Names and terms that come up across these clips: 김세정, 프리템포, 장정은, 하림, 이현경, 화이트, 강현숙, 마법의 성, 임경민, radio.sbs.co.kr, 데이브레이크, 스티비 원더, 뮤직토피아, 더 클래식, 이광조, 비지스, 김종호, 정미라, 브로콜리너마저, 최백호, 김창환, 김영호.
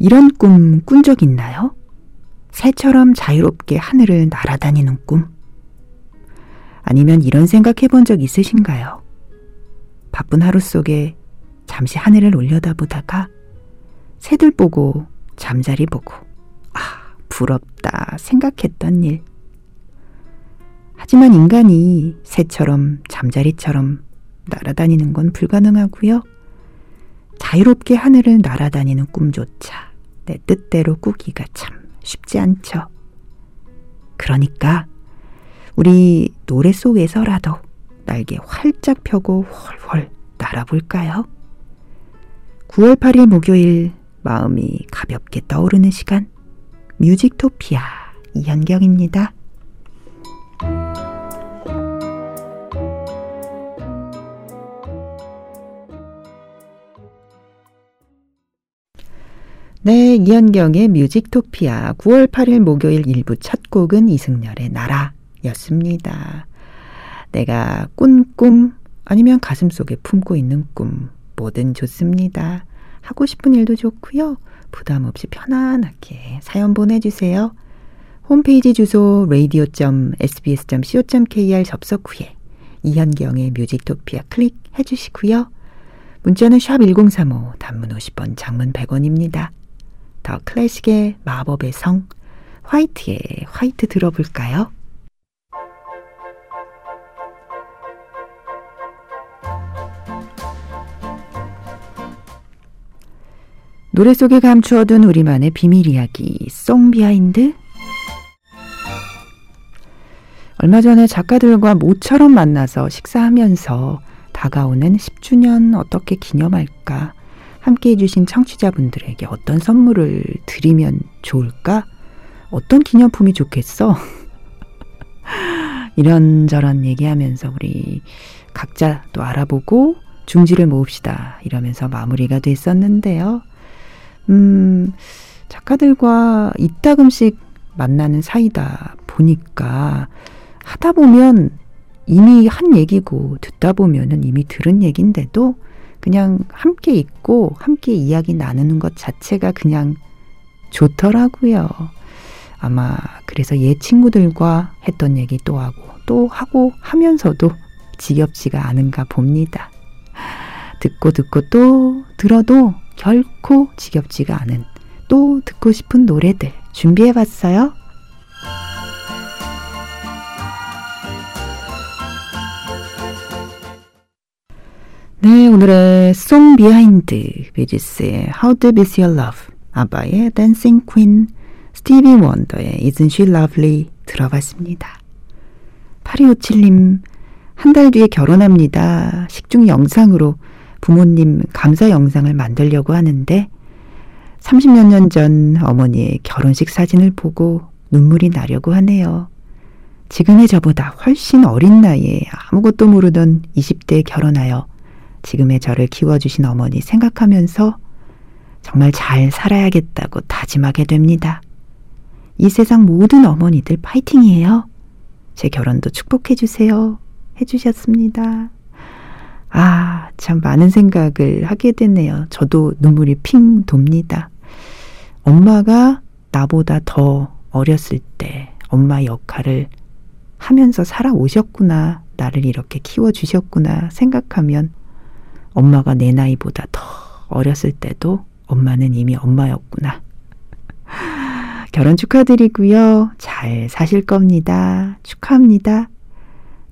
이런 꿈 꾼 적 있나요? 새처럼 자유롭게 하늘을 날아다니는 꿈? 아니면 이런 생각 해본 적 있으신가요? 바쁜 하루 속에 잠시 하늘을 올려다보다가 새들 보고 잠자리 보고 부럽다 생각했던 일. 하지만 인간이 새처럼 잠자리처럼 날아다니는 건 불가능하고요. 자유롭게 하늘을 날아다니는 꿈조차 내 뜻대로 꾸기가 참 쉽지 않죠. 그러니까 우리 노래 속에서라도 날개 활짝 펴고 훨훨 날아볼까요? 9월 8일 목요일 마음이 가볍게 떠오르는 시간 뮤직토피아 이현경입니다. 이현경의 뮤직토피아 9월 8일 목요일 1부 첫 곡은 이승열의 나라였습니다. 내가 꾼 꿈 아니면 가슴속에 품고 있는 꿈 뭐든 좋습니다. 하고 싶은 일도 좋고요. 부담 없이 편안하게 사연 보내주세요. 홈페이지 주소 radio.sbs.co.kr 접속 후에 이현경의 뮤직토피아 클릭해 주시고요. 문자는 샵1035 단문 50원 장문 100원입니다. 더 클래식의 마법의 성 화이트의 화이트 들어볼까요? 노래 속에 감추어둔 우리만의 비밀 이야기 송 비하인드. 얼마 전에 작가들과 모처럼 만나서 식사하면서 다가오는 10주년 어떻게 기념할까? 함께해 주신 청취자분들에게 어떤 선물을 드리면 좋을까? 어떤 기념품이 좋겠어? 이런저런 얘기하면서 우리 각자 또 알아보고 중지를 모읍시다. 이러면서 마무리가 됐었는데요. 작가들과 이따금씩 만나는 사이다 보니까 하다 보면 이미 한 얘기고 듣다 보면은 이미 들은 얘기인데도 그냥 함께 있고 함께 이야기 나누는 것 자체가 그냥 좋더라고요. 아마 그래서 옛 친구들과 했던 얘기 또 하고 하면서도 지겹지가 않은가 봅니다. 듣고 또 들어도 결코 지겹지가 않은 또 듣고 싶은 노래들 준비해봤어요. 네, 오늘의 Song Behind, 비지스의 How Deep Is Your Love, 아바의 Dancing Queen, 스티비 원더의 Isn't She Lovely 들어봤습니다. 8257님, 한 달 뒤에 결혼합니다. 식중 영상으로 부모님 감사 영상을 만들려고 하는데 30몇 년 전 어머니의 결혼식 사진을 보고 눈물이 나려고 하네요. 지금의 저보다 훨씬 어린 나이에 아무것도 모르던 20대에 결혼하여 지금의 저를 키워주신 어머니 생각하면서 정말 잘 살아야겠다고 다짐하게 됩니다. 이 세상 모든 어머니들 파이팅이에요. 제 결혼도 축복해주세요. 해주셨습니다. 참 많은 생각을 하게 되네요. 저도 눈물이 핑 돕니다. 엄마가 나보다 더 어렸을 때 엄마 역할을 하면서 살아오셨구나. 나를 이렇게 키워주셨구나 생각하면 엄마가 내 나이보다 더 어렸을 때도 엄마는 이미 엄마였구나. 결혼 축하드리고요. 잘 사실 겁니다. 축하합니다.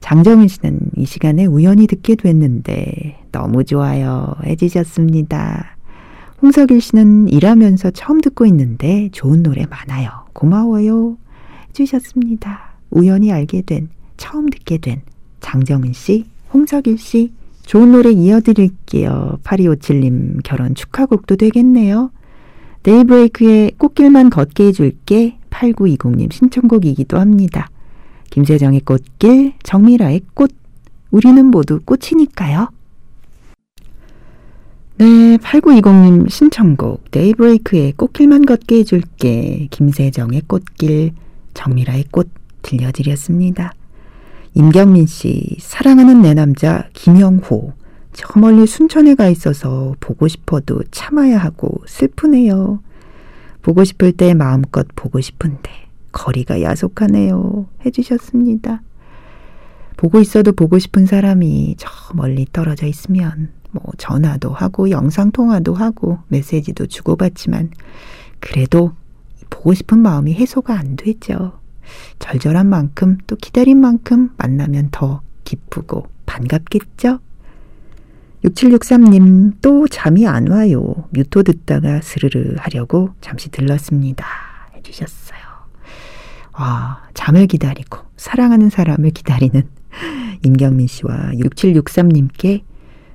장정은 씨는 이 시간에 우연히 듣게 됐는데 너무 좋아요 해주셨습니다. 홍석일 씨는 일하면서 처음 듣고 있는데 좋은 노래 많아요. 고마워요 해주셨습니다. 우연히 알게 된, 처음 듣게 된 장정은 씨, 홍석일 씨 좋은 노래 이어드릴게요. 8257님 결혼 축하곡도 되겠네요. 데이브레이크의 꽃길만 걷게 해줄게 8920님 신청곡이기도 합니다. 김세정의 꽃길, 정미라의 꽃, 우리는 모두 꽃이니까요. 네, 8920님 신청곡 데이브레이크의 꽃길만 걷게 해줄게 김세정의 꽃길, 정미라의 꽃 들려드렸습니다. 임경민 씨, 사랑하는 내 남자 김영호. 저 멀리 순천에 가 있어서 보고 싶어도 참아야 하고 슬프네요. 보고 싶을 때 마음껏 보고 싶은데 거리가 야속하네요. 해주셨습니다. 보고 있어도 보고 싶은 사람이 저 멀리 떨어져 있으면 뭐 전화도 하고 영상통화도 하고 메시지도 주고받지만 그래도 보고 싶은 마음이 해소가 안 되죠. 절절한 만큼 또 기다린 만큼 만나면 더 기쁘고 반갑겠죠? 6763님, 또 잠이 안 와요. 뮤토 듣다가 스르르 하려고 잠시 들렀습니다. 해주셨어요. 아, 잠을 기다리고 사랑하는 사람을 기다리는 임경민 씨와 6763님께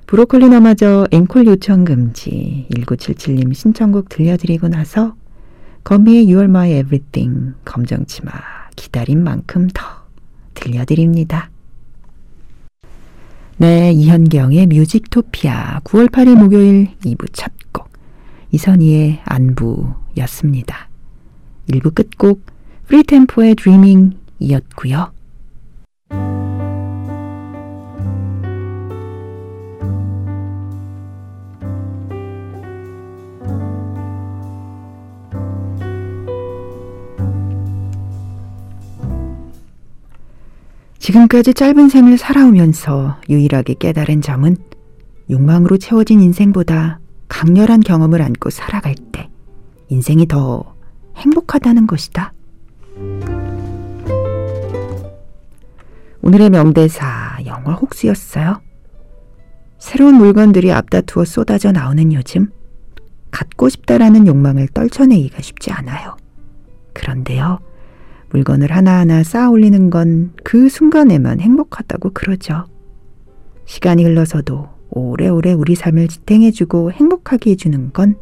브로콜리너마저 앵콜 요청 금지, 1977님 신청곡 들려드리고 나서 거미의 You Are My Everything, 검정치마, 기다린 만큼 더 들려드립니다. 네, 이현경의 뮤직토피아 9월 8일 목요일 2부 첫 곡 이선희의 안부였습니다. 1부 끝곡 프리템포의 드리밍이었고요. 지금까지 짧은 생을 살아오면서 유일하게 깨달은 점은 욕망으로 채워진 인생보다 강렬한 경험을 안고 살아갈 때 인생이 더 행복하다는 것이다. 오늘의 명대사, 영화 혹스였어요. 새로운 물건들이 앞다투어 쏟아져 나오는 요즘 갖고 싶다라는 욕망을 떨쳐내기가 쉽지 않아요. 그런데요, 물건을 하나하나 쌓아 올리는 건 그 순간에만 행복하다고 그러죠. 시간이 흘러서도 오래오래 우리 삶을 지탱해주고 행복하게 해주는 건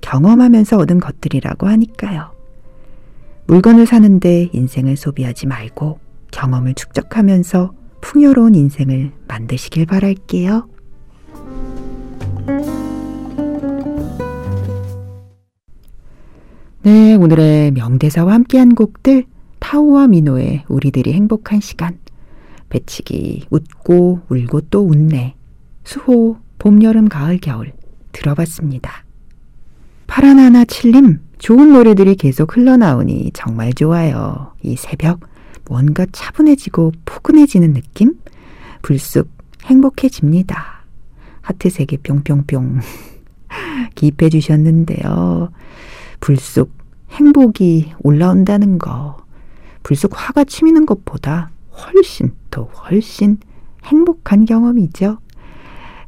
경험하면서 얻은 것들이라고 하니까요. 물건을 사는데 인생을 소비하지 말고 경험을 축적하면서 풍요로운 인생을 만드시길 바랄게요. 네, 오늘의 명대사와 함께한 곡들, 타오와 미노의 우리들이 행복한 시간, 배치기 웃고 울고 또 웃네, 수호 봄 여름 가을 겨울 들어봤습니다. 파란하나 칠림, 좋은 노래들이 계속 흘러나오니 정말 좋아요. 이 새벽 뭔가 차분해지고 포근해지는 느낌, 불쑥 행복해집니다. 하트 3개 뿅뿅뿅 기입해 주셨는데요. 불쑥 행복이 올라온다는 거, 불쑥 화가 치미는 것보다 훨씬 더 훨씬 행복한 경험이죠.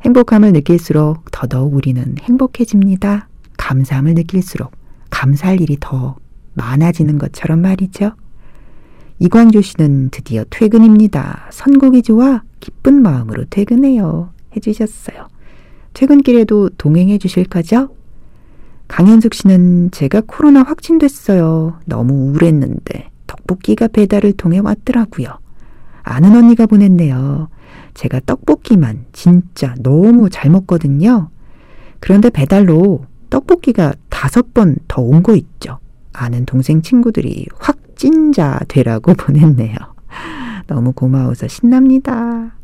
행복함을 느낄수록 더더욱 우리는 행복해집니다. 감사함을 느낄수록 감사할 일이 더 많아지는 것처럼 말이죠. 이광조 씨는 드디어 퇴근입니다. 선곡이 좋아 기쁜 마음으로 퇴근해요. 해주셨어요. 퇴근길에도 동행해 주실 거죠? 강현숙 씨는 제가 코로나 확진됐어요. 너무 우울했는데 떡볶이가 배달을 통해 왔더라고요. 아는 언니가 보냈네요. 제가 떡볶이만 진짜 너무 잘 먹거든요. 그런데 배달로 떡볶이가 5번 더 온 거 있죠. 아는 동생 친구들이 확진자 되라고 보냈네요. 너무 고마워서 신납니다.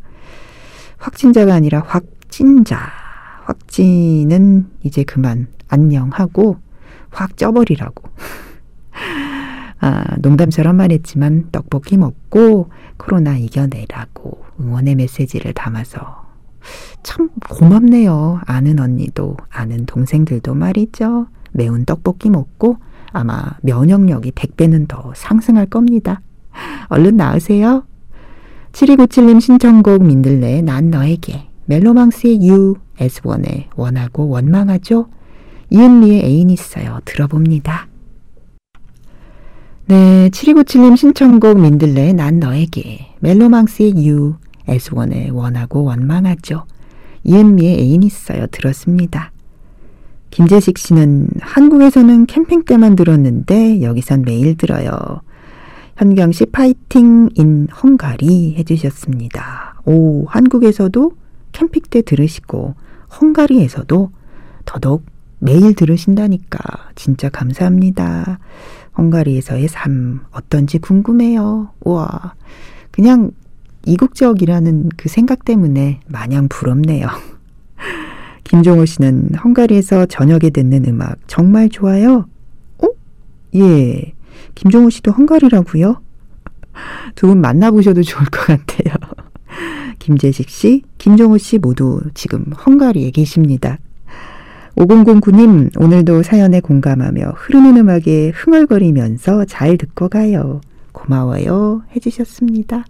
확진자가 아니라 확진자. 확진은 이제 그만 안녕하고 확 쪄버리라고. 아, 농담처럼 말했지만 떡볶이 먹고 코로나 이겨내라고 응원의 메시지를 담아서 참 고맙네요. 아는 언니도 아는 동생들도 말이죠. 매운 떡볶이 먹고 아마 면역력이 100배는 더 상승할 겁니다. 얼른 나으세요. 7297님 신청곡 민들레 난 너에게, 멜로망스의 You, S1의 원하고 원망하죠. 이은미의 애인 있어요. 들어봅니다. 네, 7297님 신청곡 민들레 난 너에게, 멜로망스의 You, S1의 원하고 원망하죠. 이은미의 애인 있어요. 들었습니다. 김재식 씨는 한국에서는 캠핑 때만 들었는데 여기선 매일 들어요. 현경 씨 파이팅 인 헝가리 해주셨습니다. 오, 한국에서도 캠핑 때 들으시고 헝가리에서도 더더욱 매일 들으신다니까 진짜 감사합니다. 헝가리에서의 삶 어떤지 궁금해요. 우와, 그냥 이국적이라는 그 생각 때문에 마냥 부럽네요. 김종호 씨는 헝가리에서 저녁에 듣는 음악 정말 좋아요. 어? 예, 김종호 씨도 헝가리라고요? 두 분 만나보셔도 좋을 것 같아요. 김재식 씨, 김종호 씨 모두 지금 헝가리에 계십니다. 5009님, 오늘도 사연에 공감하며 흐르는 음악에 흥얼거리면서 잘 듣고 가요. 고마워요 해주셨습니다.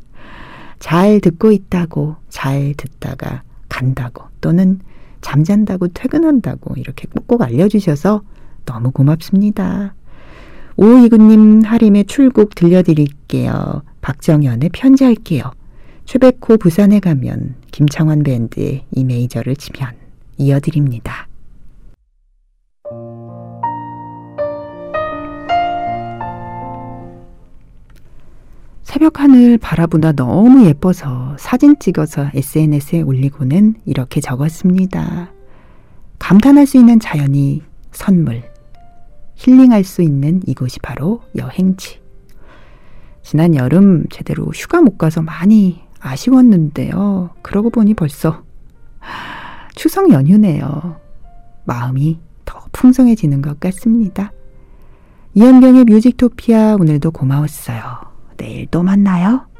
잘 듣고 있다고, 잘 듣다가 간다고, 또는 잠잔다고 퇴근한다고 이렇게 꼭꼭 알려주셔서 너무 고맙습니다. 5529님, 하림의 출국 들려드릴게요. 박정현의 편지할게요. 최백호 부산에 가면, 김창환 밴드의 이 메이저를 치면 이어드립니다. 새벽 하늘 바라보다 너무 예뻐서 사진 찍어서 SNS에 올리고는 이렇게 적었습니다. 감탄할 수 있는 자연이 선물, 힐링할 수 있는 이곳이 바로 여행지. 지난 여름 제대로 휴가 못 가서 많이 아쉬웠는데요. 그러고 보니 벌써 추석 연휴네요. 마음이 더 풍성해지는 것 같습니다. 이현경의 뮤직토피아 오늘도 고마웠어요. 내일 또 만나요.